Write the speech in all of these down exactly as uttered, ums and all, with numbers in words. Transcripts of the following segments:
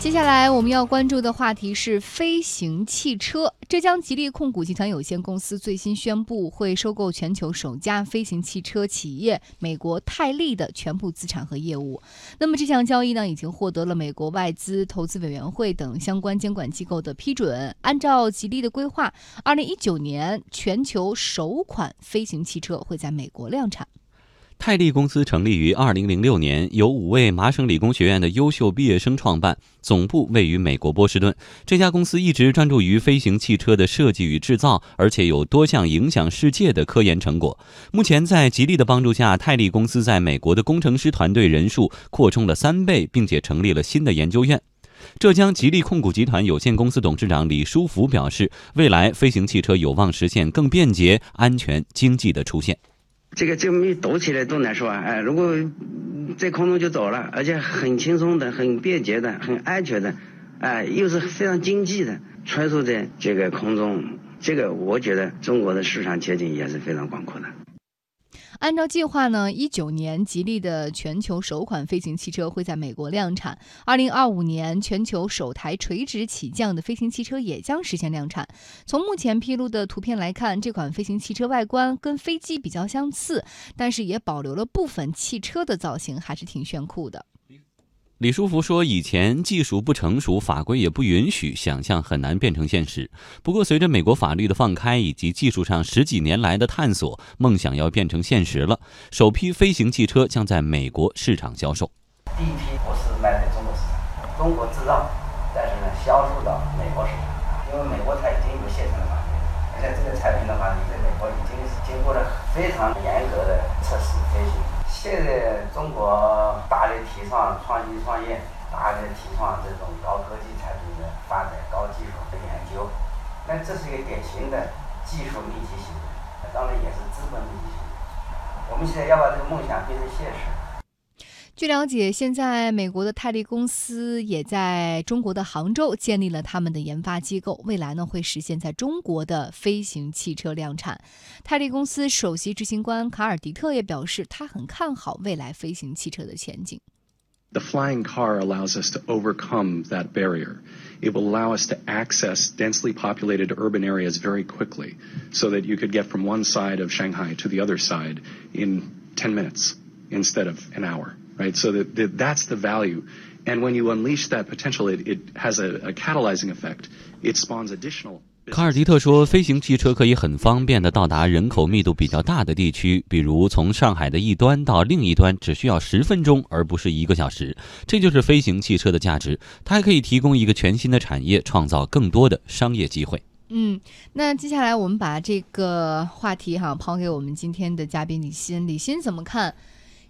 接下来我们要关注的话题是飞行汽车。浙江吉利控股集团有限公司最新宣布，会收购全球首家飞行汽车企业美国泰利的全部资产和业务。那么这项交易呢，已经获得了美国外资投资委员会等相关监管机构的批准。按照吉利的规划，二零一九年全球首款飞行汽车会在美国量产。泰利公司成立于二零零六年，由五位麻省理工学院的优秀毕业生创办，总部位于美国波士顿。这家公司一直专注于飞行汽车的设计与制造，而且有多项影响世界的科研成果。目前在吉利的帮助下，泰利公司在美国的工程师团队人数扩充了三倍，并且成立了新的研究院。浙江吉利控股集团有限公司董事长李书福表示，未来飞行汽车有望实现更便捷、安全、经济的出现。这个这么抖起来多难受啊！哎，如果在空中就走了，而且很轻松的、很便捷的、很安全的，哎，又是非常经济的，穿梭在这个空中，这个我觉得中国的市场前景也是非常广阔的。按照计划呢，一九年吉利的全球首款飞行汽车会在美国量产，二零二五年全球首台垂直起降的飞行汽车也将实现量产。从目前披露的图片来看，这款飞行汽车外观跟飞机比较相似，但是也保留了部分汽车的造型，还是挺炫酷的。李书福说，以前技术不成熟，法规也不允许，想象很难变成现实。不过随着美国法律的放开，以及技术上十几年来的探索，梦想要变成现实了。首批飞行汽车将在美国市场销售。第一批不是卖在中国市场，中国制造，但是呢销售到美国市场，因为美国它已经有现成的法律，而且这个产品的话，在美国已经经过了非常严格的测试飞行。现在中国大力提倡创新创业，大力提倡这种高科技产品的发展、高技术的研究。那这是一个典型的技术密集型，当然也是资本密集型。我们现在要把这个梦想变成现实。据了解，现在美国的泰利公司也在中国的杭州建立了他们的研发机构，未来呢会实现在中国的飞行汽车量产。泰利公司首席执行官卡尔迪特也表示，他很看好未来飞行汽车的前景。The flying car allows us to overcome that barrier. It will allow us to access densely populated urban areas very quickly, so that you could get from one side of Shanghai to the other side in ten minutes instead of an hour.Right, so that, that that's the value, and when you unleash that potential, it, it has a, a catalyzing effect. It spawns additional.卡尔迪特说，飞行汽车可以很方便地到达人口密度比较大的地区，比如从上海的一端到另一端只需要十分钟，而不是一个小时。这就是飞行汽车的价值，它还可以提供一个全新的产业，创造更多的商业机会。嗯，那接下来我们把这个话题哈抛给我们今天的嘉宾李欣，李欣怎么看？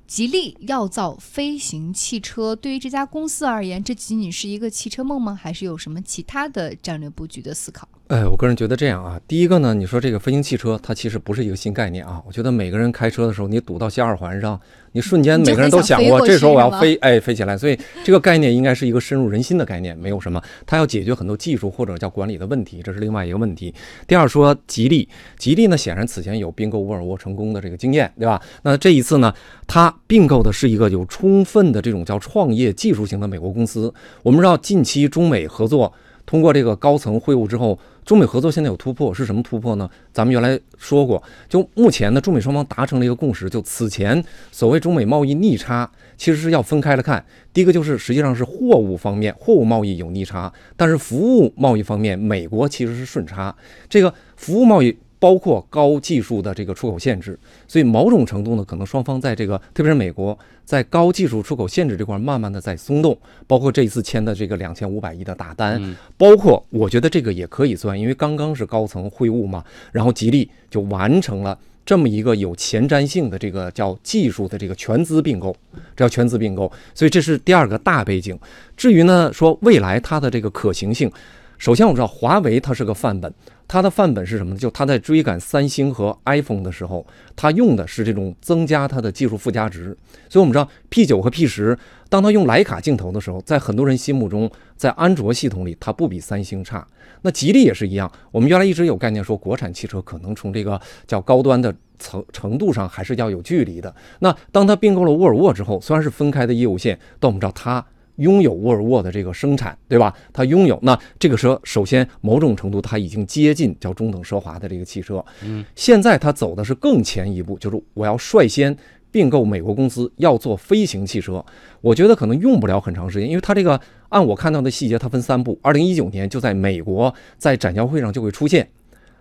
吉利要造飞行汽车，对于这家公司而言，这仅仅是一个汽车梦吗？还是有什么其他的战略布局的思考？哎，我个人觉得这样啊，第一个呢，你说这个飞行汽车，它其实不是一个新概念啊。我觉得每个人开车的时候，你堵到西二环上，你瞬间每个人都想过，这时候我要飞，哎，飞起来。所以这个概念应该是一个深入人心的概念，没有什么，它要解决很多技术或者叫管理的问题，这是另外一个问题。第二说吉利，吉利呢显然此前有并购沃尔沃成功的这个经验，对吧？那这一次呢，它并购的是一个有充分的这种叫创业技术型的美国公司。我们知道近期中美合作。通过这个高层会晤之后，中美合作现在有突破，是什么突破呢？咱们原来说过，就目前呢，中美双方达成了一个共识，就此前所谓中美贸易逆差，其实是要分开来看。第一个就是实际上是货物方面，货物贸易有逆差，但是服务贸易方面，美国其实是顺差。这个服务贸易包括高技术的这个出口限制，所以某种程度呢，可能双方在这个，特别是美国。在高技术出口限制这块慢慢的在松动，包括这一次签的这个两千五百亿的大单，包括我觉得这个也可以算，因为刚刚是高层会晤嘛，然后吉利就完成了这么一个有前瞻性的这个叫技术的这个全资并购，这叫全资并购，所以这是第二个大背景。至于呢，说未来它的这个可行性，首先我知道华为它是个范本。它的范本是什么呢？就它在追赶三星和 iPhone 的时候，它用的是这种增加它的技术附加值。所以我们知道 P 九 和 P 十， 当它用徕卡镜头的时候，在很多人心目中，在安卓系统里它不比三星差。那吉利也是一样，我们原来一直有概念说国产汽车可能从这个较高端的程程度上还是要有距离的。那当它并购了沃尔沃之后，虽然是分开的业务线，但我们知道它拥有沃尔沃的这个生产，对吧？它拥有，那这个车首先某种程度它已经接近叫中等奢华的这个汽车。嗯，现在它走的是更前一步，就是我要率先并购美国公司，要做飞行汽车。我觉得可能用不了很长时间，因为它这个按我看到的细节，它分三步。二零一九年就在美国在展销会上就会出现，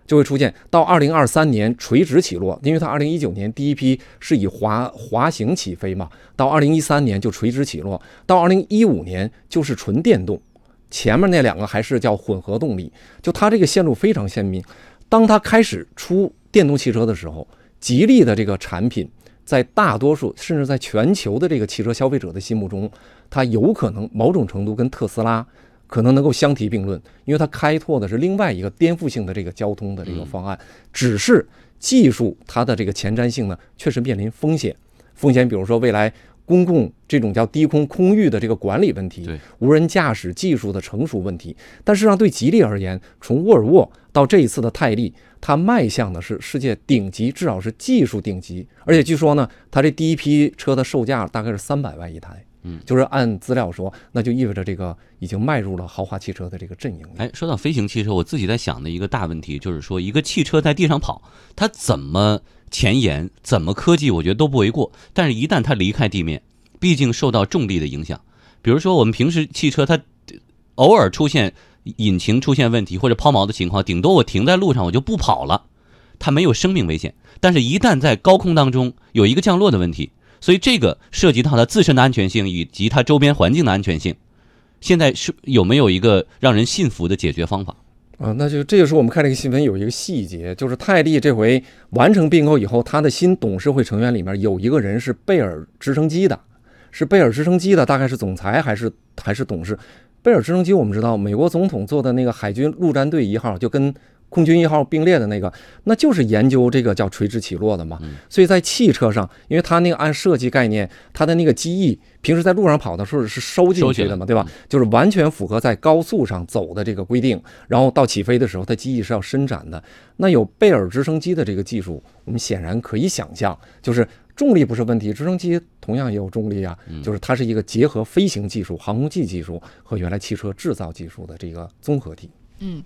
就会出现到二零二三年垂直起落，因为它二零一九年第一批是以滑滑行起飞嘛，到二零一三年就垂直起落，到二零一五年就是纯电动，前面那两个还是叫混合动力。就它这个线路非常鲜明。当它开始出电动汽车的时候，吉利的这个产品，在大多数甚至在全球的这个汽车消费者的心目中，它有可能某种程度跟特斯拉可能能够相提并论，因为它开拓的是另外一个颠覆性的这个交通的这个方案。只是技术它的这个前瞻性呢，确实面临风险。风险比如说未来公共这种叫低空空域的这个管理问题，无人驾驶技术的成熟问题。但事实上对吉利而言，从沃尔沃到这一次的泰利，它迈向的是世界顶级，至少是技术顶级。而且据说呢，它这第一批车的售价大概是三百万一台。嗯，就是按资料说，那就意味着这个已经迈入了豪华汽车的这个阵营。哎，说到飞行汽车，我自己在想的一个大问题就是说，一个汽车在地上跑，它怎么前沿、怎么科技，我觉得都不为过。但是，一旦它离开地面，毕竟受到重力的影响。比如说，我们平时汽车它偶尔出现引擎出现问题或者抛锚的情况，顶多我停在路上，我就不跑了，它没有生命危险。但是，一旦在高空当中有一个降落的问题。所以这个涉及到它自身的安全性以及它周边环境的安全性，现在是有没有一个让人信服的解决方法啊？那就这就是我们看这个新闻有一个细节，就是泰利这回完成并购以后，他的新董事会成员里面有一个人是贝尔直升机的，是贝尔直升机的，大概是总裁还是还是董事。贝尔直升机我们知道，美国总统做的那个海军陆战队一号，就跟空军一号并列的那个，那就是研究这个叫垂直起落的嘛。所以在汽车上，因为它那个按设计概念，它的那个机翼平时在路上跑的时候是收进去的嘛，对吧？就是完全符合在高速上走的这个规定。然后到起飞的时候，它机翼是要伸展的。那有贝尔直升机的这个技术，我们显然可以想象，就是重力不是问题，直升机同样也有重力啊。就是它是一个结合飞行技术、航空器技术和原来汽车制造技术的这个综合体。嗯，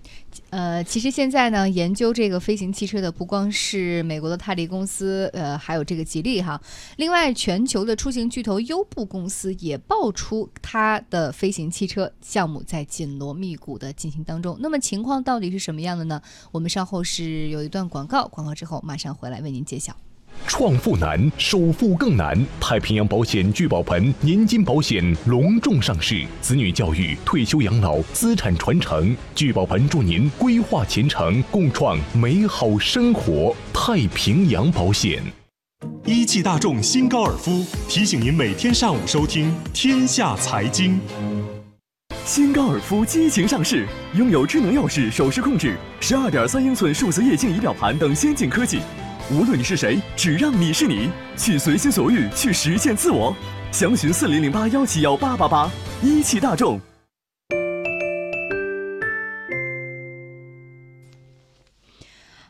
呃，其实现在呢，研究这个飞行汽车的不光是美国的泰利公司，呃，还有这个吉利哈。另外，全球的出行巨头优步公司也爆出它的飞行汽车项目在紧锣密鼓的进行当中。那么情况到底是什么样的呢？我们稍后是有一段广告，广告之后马上回来为您揭晓。创富难，首付更难。太平洋保险聚宝盆年金保险隆重上市，子女教育、退休养老、资产传承，聚宝盆祝您规划前程，共创美好生活。太平洋保险。一汽大众新高尔夫提醒您每天上午收听《天下财经》。新高尔夫激情上市，拥有智能钥匙、手势控制、十二点三英寸数字液晶仪表盘等先进科技。无论你是谁，只让你是你，去随心所欲，去实现自我。详询四零零八幺七幺八八八，一汽大众。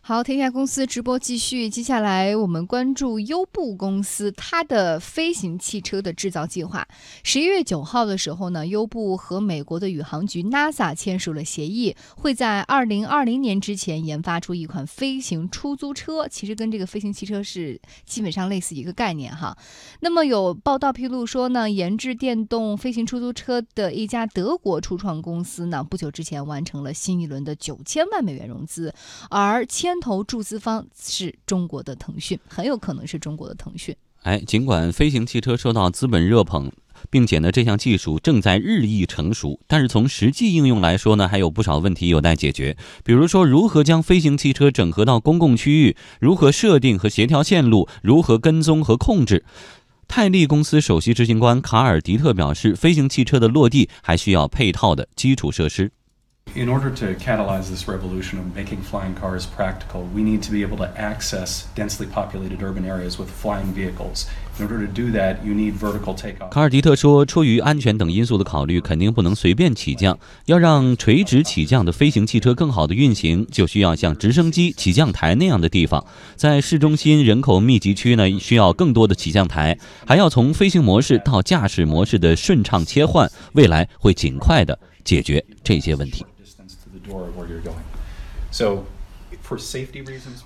好，天下公司直播继续。接下来我们关注优步公司它的飞行汽车的制造计划。十一月九号的时候呢，优步和美国的宇航局 NASA 签署了协议，会在二零二零年之前研发出一款飞行出租车。其实跟这个飞行汽车是基本上类似一个概念哈。那么有报道披露说呢，研制电动飞行出租车的一家德国初创公司呢，不久之前完成了新一轮的九千万美元融资，而签牵头注资方是中国的腾讯，很有可能是中国的腾讯。哎，尽管飞行汽车受到资本热捧，并且呢，这项技术正在日益成熟，但是从实际应用来说呢，还有不少问题有待解决。比如说，如何将飞行汽车整合到公共区域，如何设定和协调线路，如何跟踪和控制。泰利公司首席执行官卡尔迪特表示，飞行汽车的落地还需要配套的基础设施。In order to catalyze this revolution of making flying cars practical, we need to be able to access densely populated urban areas with flying vehicles 卡尔迪特说，出于安全等因素的考虑，肯定不能随便起降。要让垂直起降的飞行汽车更好的运行，就需要像直升机起降台那样的地方。在市中心人口密集区呢，需要更多的起降台，还要从飞行模式到驾驶模式的顺畅切换。未来会尽快的解决这些问题。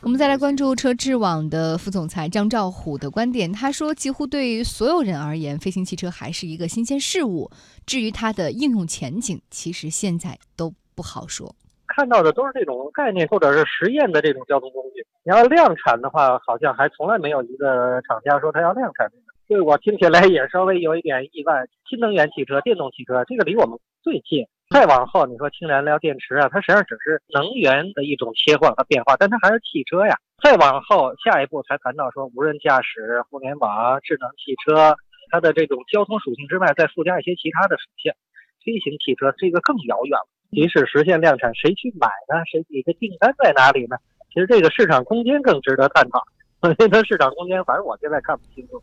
我们再来关注车智网的副总裁张兆虎的观点。他说，几乎对于所有人而言，飞行汽车还是一个新鲜事物。至于它的应用前景，其实现在都不好说。看到的都是这种概念或者是实验的这种交通工具。你要量产的话，好像还从来没有一个厂家说他要量产。对，我听起来也稍微有一点意外。新能源汽车、电动汽车，这个离我们最近。再往后，你说氢燃料电池啊，它实际上只是能源的一种切换和变化，但它还是汽车呀。再往后，下一步才谈到说无人驾驶、互联网、智能汽车，它的这种交通属性之外，再附加一些其他的属性。飞行汽车这个更遥远了，即使实现量产，谁去买呢？谁你的订单在哪里呢？其实这个市场空间更值得探讨。我觉得市场空间，反正我现在看不清楚。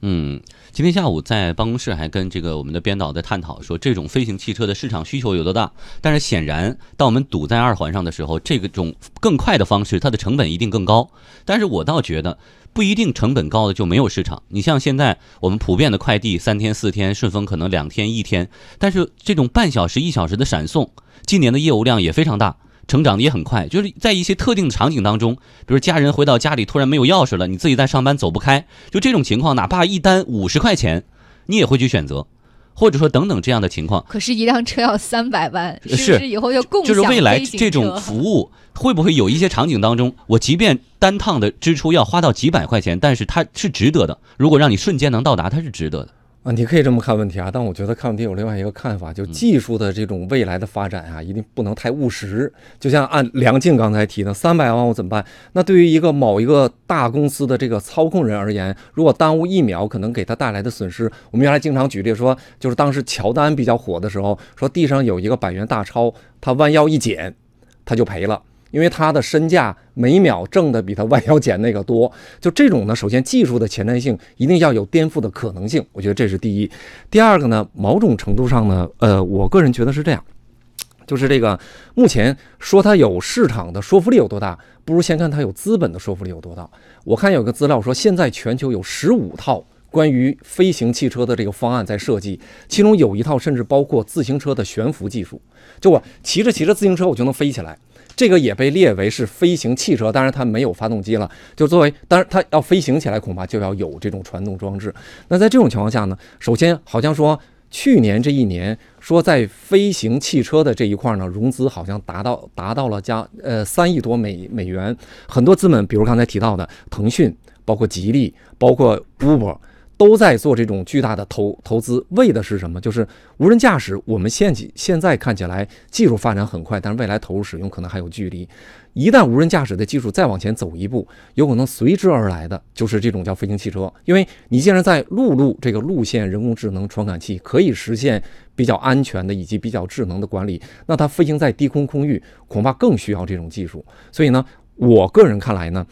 嗯，今天下午在办公室还跟这个我们的编导在探讨说，这种飞行汽车的市场需求有多大？但是显然，当我们堵在二环上的时候，这个种更快的方式，它的成本一定更高。但是我倒觉得，不一定成本高的就没有市场。你像现在我们普遍的快递三天四天，顺丰可能两天一天，但是这种半小时一小时的闪送，今年的业务量也非常大。成长的也很快，就是在一些特定的场景当中，比如家人回到家里突然没有钥匙了，你自己在上班走不开，就这种情况，哪怕一单五十块钱，你也会去选择，或者说等等这样的情况。可是，一辆车要三百万，是不是以后就共享飞行车？就是未来这种服务会不会有一些场景当中，我即便单趟的支出要花到几百块钱，但是它是值得的。如果让你瞬间能到达，它是值得的。啊，你可以这么看问题啊，但我觉得看问题有另外一个看法，就技术的这种未来的发展啊，一定不能太务实。就像按梁静刚才提的，三百万我怎么办？那对于一个某一个大公司的这个操控人而言，如果耽误一秒，可能给他带来的损失，我们原来经常举例说，就是当时乔丹比较火的时候，说地上有一个百元大钞，他弯腰一捡，他就赔了。因为它的身价每秒挣的比它弯腰捡那个多，就这种呢，首先技术的前瞻性一定要有颠覆的可能性，我觉得这是第一。第二个呢，某种程度上呢，呃，我个人觉得是这样，就是这个目前说它有市场的说服力有多大，不如先看它有资本的说服力有多大。我看有个资料说，现在全球有十五套。关于飞行汽车的这个方案在设计，其中有一套甚至包括自行车的悬浮技术，就我骑着骑着自行车我就能飞起来，这个也被列为是飞行汽车，当然它没有发动机了，就作为当然它要飞行起来恐怕就要有这种传动装置。那在这种情况下呢，首先好像说去年这一年说在飞行汽车的这一块呢，融资好像达到达到了加呃三亿多美美元，很多资本比如刚才提到的腾讯，包括吉利，包括 Uber。都在做这种巨大的投投资，为的是什么？就是无人驾驶。我们现现在看起来技术发展很快，但是未来投入使用可能还有距离。一旦无人驾驶的技术再往前走一步，有可能随之而来的就是这种叫飞行汽车。因为你既然在陆路这个路线，人工智能传感器可以实现比较安全的以及比较智能的管理，那它飞行在低空空域恐怕更需要这种技术。所以呢，我个人看来呢，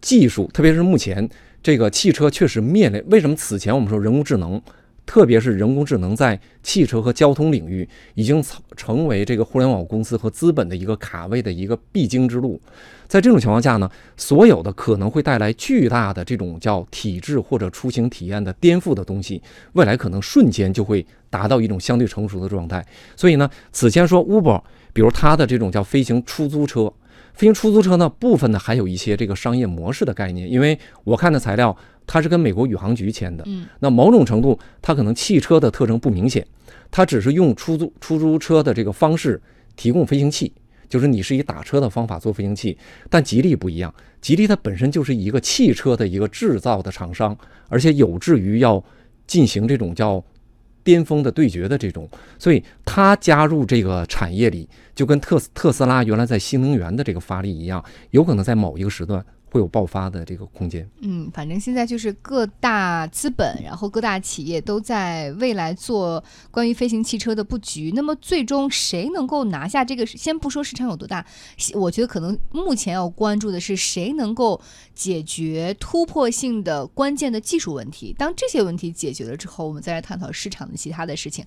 技术特别是目前。这个汽车确实面临，为什么此前我们说人工智能，特别是人工智能在汽车和交通领域已经成为这个互联网公司和资本的一个卡位的一个必经之路。在这种情况下呢，所有的可能会带来巨大的这种叫体制或者出行体验的颠覆的东西，未来可能瞬间就会达到一种相对成熟的状态。所以呢，此前说 Uber， 比如它的这种叫飞行出租车。飞行出租车呢，部分呢还有一些这个商业模式的概念，因为我看的材料，它是跟美国宇航局签的。嗯，那某种程度，它可能汽车的特征不明显，它只是用出租出租车的这个方式提供飞行器，就是你是以打车的方法做飞行器。但吉利不一样，吉利它本身就是一个汽车的一个制造的厂商，而且有志于要进行这种叫巅峰的对决的这种，所以他加入这个产业里，就跟特特斯拉原来在新能源的这个发力一样，有可能在某一个时段会有爆发的这个空间。嗯，反正现在就是各大资本，然后各大企业都在未来做关于飞行汽车的布局。那么最终谁能够拿下这个，先不说市场有多大，我觉得可能目前要关注的是谁能够解决突破性的关键的技术问题。当这些问题解决了之后，我们再来探讨市场的其他的事情。